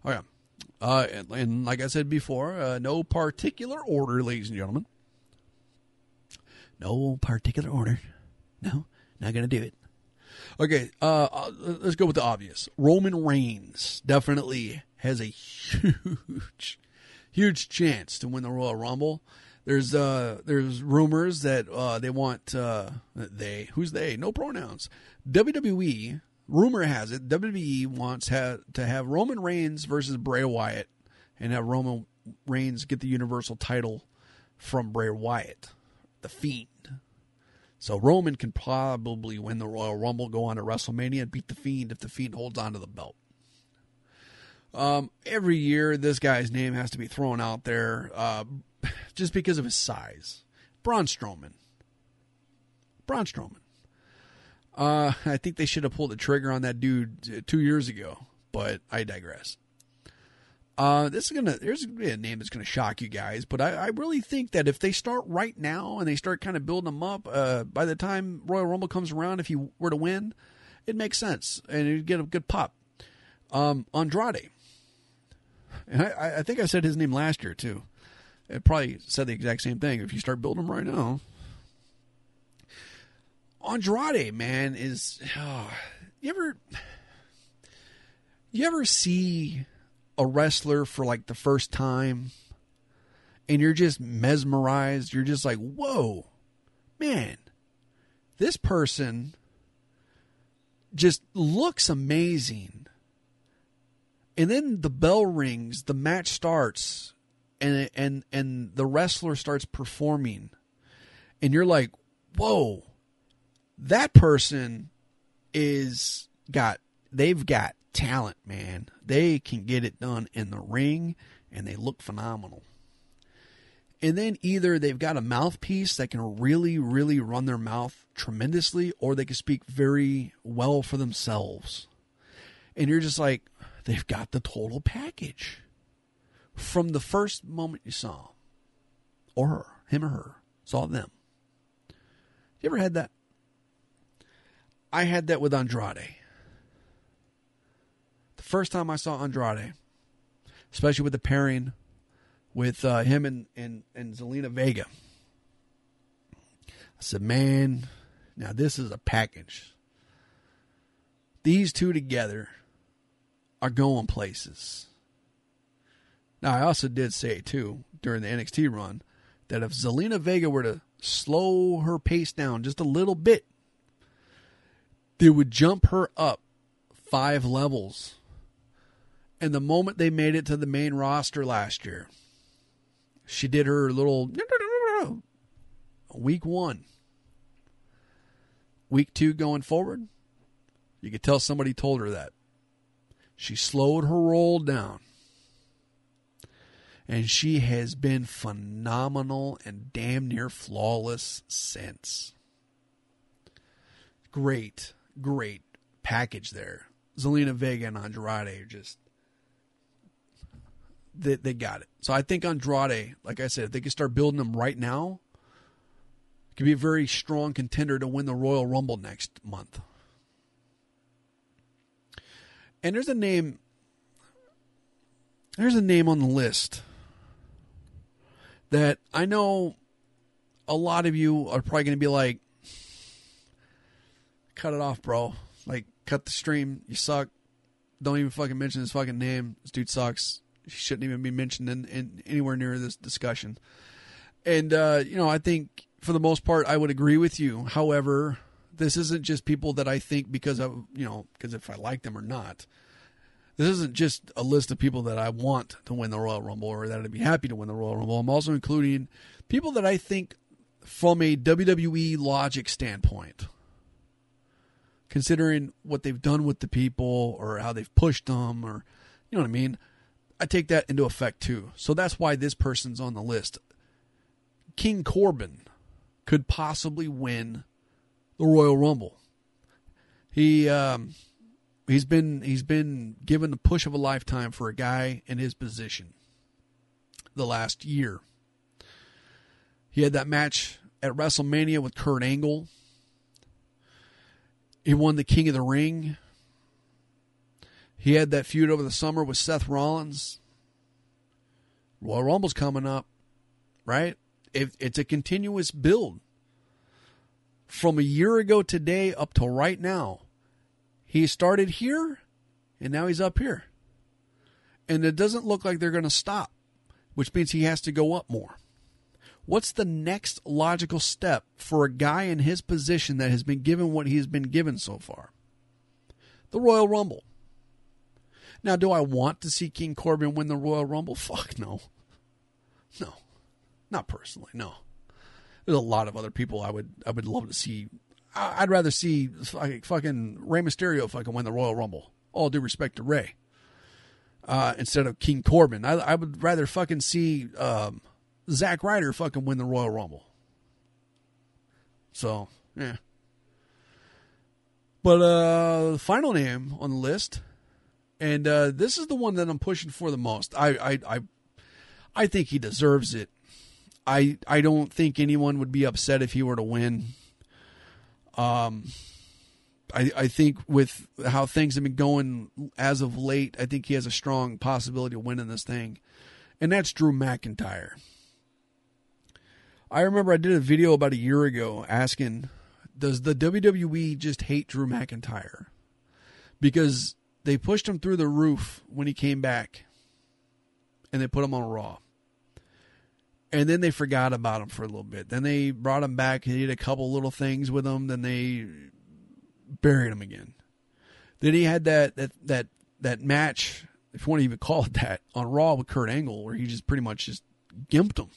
Oh, yeah. And like I said before, no particular order, ladies and gentlemen. No particular order. No, not going to do it. Okay, let's go with the obvious. Roman Reigns definitely has a huge chance to win the Royal Rumble. There's rumors that they want they, who's they? No pronouns. WWE, rumor has it, WWE wants to have Roman Reigns versus Bray Wyatt and have Roman Reigns get the Universal title from Bray Wyatt, the Fiend. So Roman can probably win the Royal Rumble, go on to WrestleMania, and beat The Fiend if The Fiend holds on to the belt. Every year, this guy's name has to be thrown out there just because of his size. Braun Strowman. I think they should have pulled the trigger on that dude 2 years ago, but I digress. There's gonna be a name that's gonna shock you guys, but I really think that if they start right now and they start kind of building them up, by the time Royal Rumble comes around, if he were to win, it makes sense and you'd get a good pop. Andrade, and I think I said his name last year too. It probably said the exact same thing. If you start building him right now, Andrade, man, is you ever see a wrestler for like the first time and you're just mesmerized. You're just like, whoa, man, this person just looks amazing. And then the bell rings, the match starts, and the wrestler starts performing, and you're like, whoa, that person is they've got talent, man. They can get it done in the ring, and they look phenomenal. And then either they've got a mouthpiece that can really, really run their mouth tremendously, or they can speak very well for themselves. And you're just like, they've got the total package from the first moment you saw or her, him or her, saw them. You ever had that? I had that with Andrade. The first time I saw Andrade, especially with the pairing with him and Zelina Vega, I said, man, now this is a package. These two together are going places. Now, I also did say, too, during the NXT run, that if Zelina Vega were to slow her pace down just a little bit, they would jump her up 5 levels. And the moment they made it to the main roster last year, she did her little week 1. Week 2 going forward, you could tell somebody told her that. She slowed her roll down. And she has been phenomenal and damn near flawless since. Great, great package there. Zelina Vega and Andrade are just, they got it. So I think Andrade, like I said, if they can start building them right now, could be a very strong contender to win the Royal Rumble next month. And there's a name. There's a name on the list that I know a lot of you are probably going to be like, cut it off, bro. Like, cut the stream. You suck. Don't even fucking mention his fucking name. This dude sucks. He shouldn't even be mentioned in anywhere near this discussion. And, you know, I think for the most part, I would agree with you. However, this isn't just people that I think because of, you know, because if I like them or not. This isn't just a list of people that I want to win the Royal Rumble or that I'd be happy to win the Royal Rumble. I'm also including people that I think from a WWE logic standpoint, considering what they've done with the people or how they've pushed them or, you know what I mean? I take that into effect too. So that's why this person's on the list. King Corbin could possibly win the Royal Rumble. He's been given the push of a lifetime for a guy in his position the last year. He had that match at WrestleMania with Kurt Angle. He won the King of the Ring. He had that feud over the summer with Seth Rollins. Royal Rumble's coming up, right? It's a continuous build. From a year ago today up to right now, he started here, and now he's up here. And it doesn't look like they're going to stop, which means he has to go up more. What's the next logical step for a guy in his position that has been given what he's been given so far? The Royal Rumble. Now, do I want to see King Corbin win the Royal Rumble? Fuck no. No. Not personally, no. There's a lot of other people I would love to see. I'd rather see fucking Rey Mysterio fucking win the Royal Rumble. All due respect to Rey. Instead of King Corbin. I would rather fucking see Zack Ryder fucking win the Royal Rumble. So, yeah. But the final name on the list, and this is the one that I'm pushing for the most. I think he deserves it. I don't think anyone would be upset if he were to win. I think with how things have been going as of late, I think he has a strong possibility of winning this thing. And that's Drew McIntyre. I remember I did a video about a year ago asking, does the WWE just hate Drew McIntyre? Because they pushed him through the roof when he came back and they put him on Raw. And then they forgot about him for a little bit. Then they brought him back. He did a couple little things with him. Then they buried him again. Then he had that match, if you want to even call it that, on Raw with Kurt Angle, where he just pretty much just gimped him.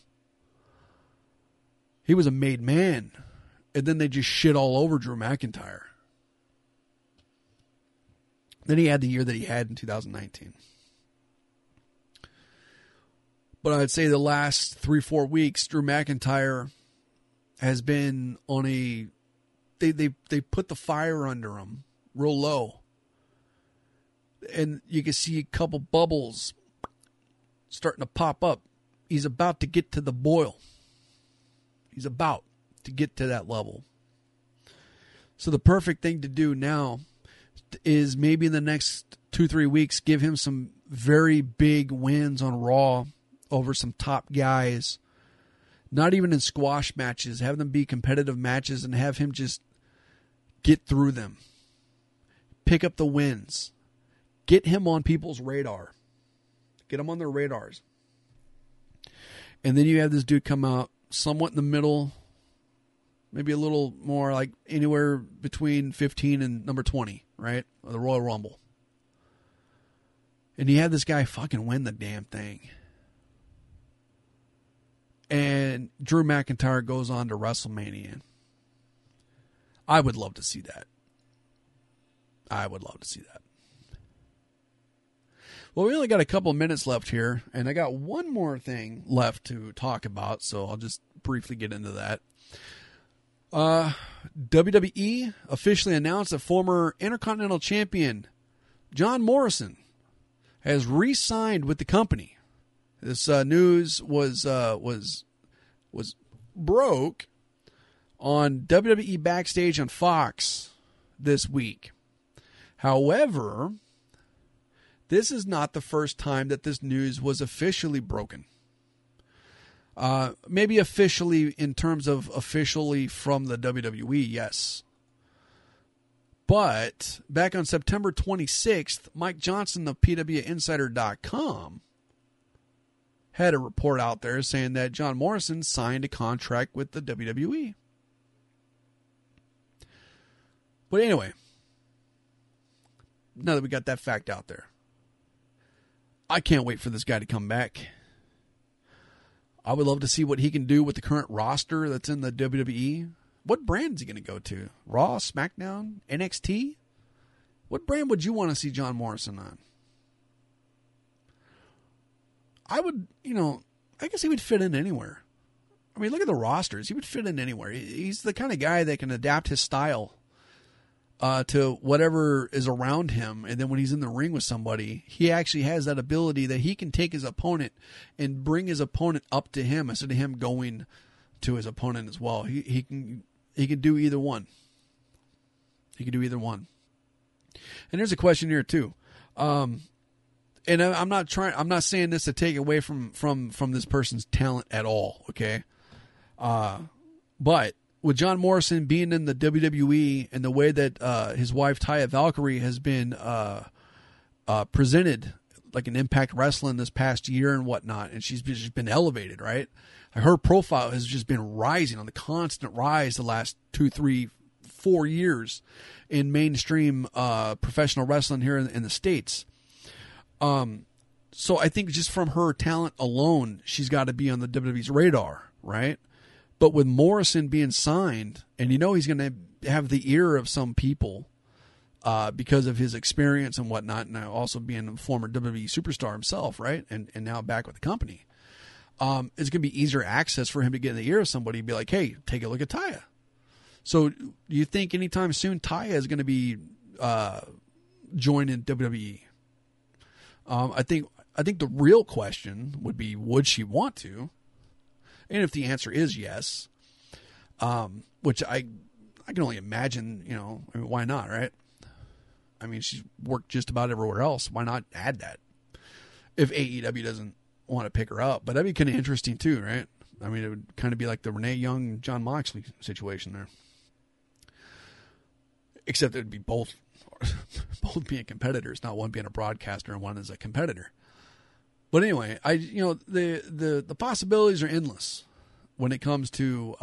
He was a made man. And then they just shit all over Drew McIntyre. Then he had the year that he had in 2019. But I'd say the last 3-4 weeks, Drew McIntyre has been on a... They put the fire under him real low. And you can see a couple bubbles starting to pop up. He's about to get to the boil. He's about to get to that level. So the perfect thing to do now is maybe in the next 2-3 weeks, give him some very big wins on Raw over some top guys. Not even in squash matches. Have them be competitive matches and have him just get through them. Pick up the wins. Get him on people's radar. Get him on their radars. And then you have this dude come out somewhat in the middle. Maybe a little more, like anywhere between 15 and number 20, right? Or the Royal Rumble. And you have this guy fucking win the damn thing. And Drew McIntyre goes on to WrestleMania. I would love to see that. I would love to see that. Well, we only got a couple of minutes left here, and I got one more thing left to talk about, so I'll just briefly get into that. WWE officially announced that former Intercontinental Champion John Morrison has re-signed with the company. This news was broke on WWE Backstage on Fox this week. However, this is not the first time that this news was officially broken. Maybe officially in terms of officially from the WWE, yes. But back on September 26th, Mike Johnson of PWInsider.com had a report out there saying that John Morrison signed a contract with the WWE. But anyway, now that we got that fact out there, I can't wait for this guy to come back. I would love to see what he can do with the current roster that's in the WWE. What brand is he going to go to? Raw, SmackDown, NXT? What brand would you want to see John Morrison on? I would, you know, I guess he would fit in anywhere. I mean, look at the rosters. He would fit in anywhere. He's the kind of guy that can adapt his style to whatever is around him. And then when he's in the ring with somebody, he actually has that ability that he can take his opponent and bring his opponent up to him instead of him going to his opponent as well. He can do either one. He can do either one. And there's a question here too. And I'm not saying this to take away from this person's talent at all, okay? But with John Morrison being in the WWE and the way that his wife Taya Valkyrie has been presented, like in Impact Wrestling this past year and whatnot, and she's been elevated, right? Like her profile has just been rising on the constant rise the last 2, 3, 4 years in mainstream professional wrestling here in the States. So I think just from her talent alone, she's got to be on the WWE's radar, right? But with Morrison being signed, and you know he's going to have the ear of some people because of his experience and whatnot, and now also being a former WWE superstar himself, right? And now back with the company. It's going to be easier access for him to get in the ear of somebody and be like, hey, take a look at Taya. So do you think anytime soon Taya is going to be joining WWE? I think the real question would be, would she want to? And if the answer is yes, which I can only imagine, you know, I mean, why not, right? I mean, she's worked just about everywhere else. Why not add that? If AEW doesn't want to pick her up, but that'd be kind of interesting too, right? I mean, it would kind of be like the Renee Young, John Moxley situation there. Except it'd be both. Both being competitors, not one being a broadcaster and one as a competitor. But anyway, the possibilities are endless when it comes to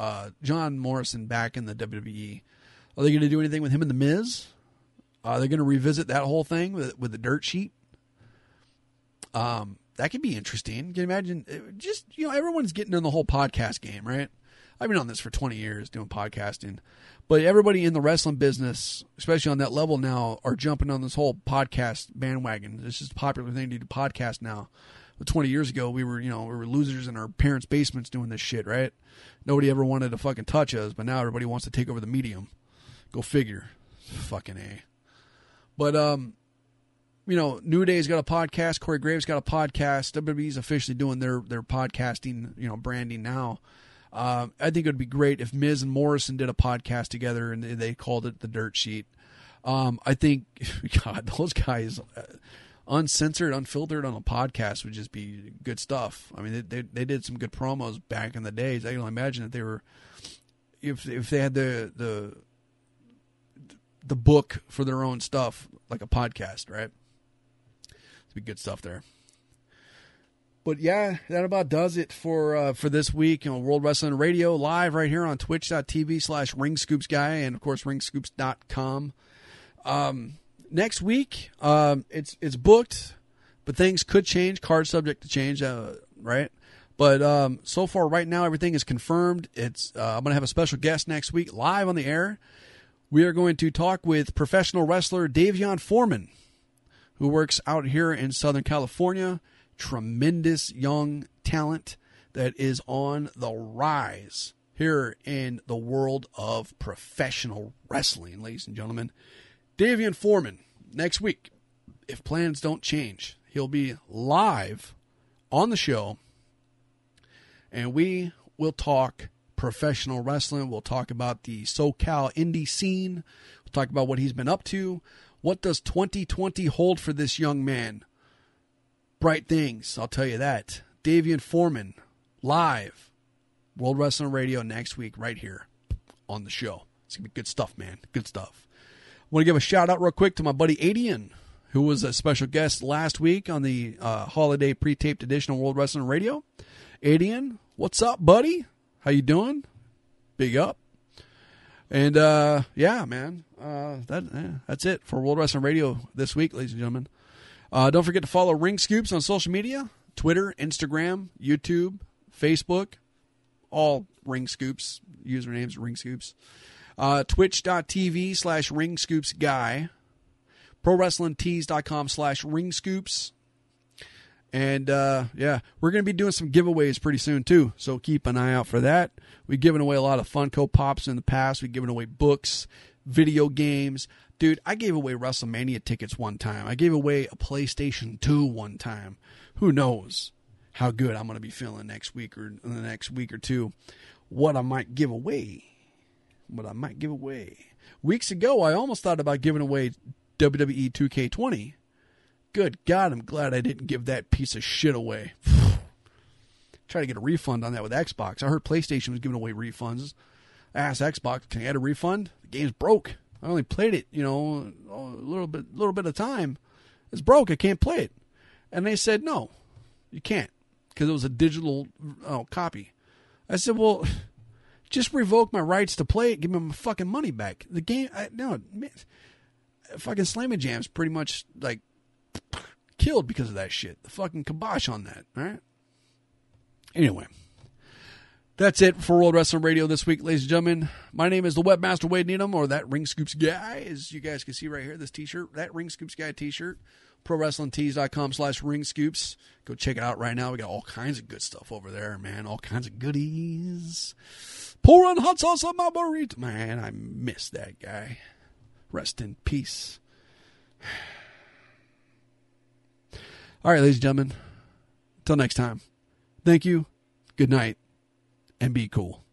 John Morrison back in the WWE. Are they going to do anything with him and The Miz? Are they going to revisit that whole thing with the dirt sheet? that could be interesting. Can you imagine? Just, you know, everyone's getting in the whole podcast game, right? I've been on this for 20 years doing podcasting, but everybody in the wrestling business, especially on that level now, are jumping on this whole podcast bandwagon. This is a popular thing to do, podcast now. But 20 years ago, we were losers in our parents' basements doing this shit, right? Nobody ever wanted to fucking touch us, but now everybody wants to take over the medium. Go figure. Fucking A. But, you know, New Day's got a podcast. Corey Graves got a podcast. WWE's officially doing their podcasting, you know, branding now. I think it would be great if Miz and Morrison did a podcast together and they called it The Dirt Sheet. I think, God, those guys, uncensored, unfiltered on a podcast would just be good stuff. I mean, they did some good promos back in the days. I can only imagine that they were, if they had the book for their own stuff, like a podcast, right? It'd be good stuff there. But yeah, that about does it for this week on World Wrestling Radio, live right here on twitch.tv/ringscoopsguy and of course ringscoops.com. Next week, it's booked, but things could change. Card subject to change, right? But so far right now, everything is confirmed. It's I'm gonna have a special guest next week, live on the air. We are going to talk with professional wrestler Davion Foreman, who works out here in Southern California. Tremendous young talent that is on the rise here in the world of professional wrestling, ladies and gentlemen. Davion Foreman, next week, if plans don't change, he'll be live on the show, and we will talk professional wrestling. We'll talk about the SoCal indie scene. We'll talk about what he's been up to. What does 2020 hold for this young man? Bright things, I'll tell you that. Davion Foreman, live, World Wrestling Radio next week, right here on the show. It's going to be good stuff, man. Good stuff. I want to give a shout out real quick to my buddy Adian, who was a special guest last week on the holiday pre-taped edition of World Wrestling Radio. Adian, what's up, buddy? How you doing? Big up. And, yeah, man, that's it for World Wrestling Radio this week, ladies and gentlemen. Don't forget to follow Ring Scoops on social media, Twitter, Instagram, YouTube, Facebook, all Ring Scoops, usernames, Ring Scoops, twitch.tv/ringscoopsguy, prowrestlingtees.com/ringscoops. And, yeah, we're going to be doing some giveaways pretty soon, too. So keep an eye out for that. We've given away a lot of Funko Pops in the past. We've given away books, video games. Dude, I gave away WrestleMania tickets one time. I gave away a PlayStation 2 one time. Who knows how good I'm going to be feeling next week or in the next week or two. What I might give away. What I might give away. Weeks ago, I almost thought about giving away WWE 2K20. Good God, I'm glad I didn't give that piece of shit away. Try to get a refund on that with Xbox. I heard PlayStation was giving away refunds. I asked Xbox, can I get a refund? The game's broke. I only played it, you know, a little bit of time. It's broke. I can't play it. And they said, no, you can't, because it was a digital copy. I said, well, just revoke my rights to play it. Give me my fucking money back. The game, fucking Slammin' Jam's pretty much like killed because of that shit. The fucking kibosh on that, all right? Anyway. That's it for World Wrestling Radio this week, ladies and gentlemen. My name is the Webmaster Wade Needham, or that Ring Scoops guy, as you guys can see right here, this t-shirt, that Ring Scoops guy t-shirt, prowrestlingtees.com/ringscoops. Go check it out right now. We got all kinds of good stuff over there, man. All kinds of goodies. Pour on hot sauce on my burrito. Man, I miss that guy. Rest in peace. All right, ladies and gentlemen, until next time, thank you, good night, and be cool.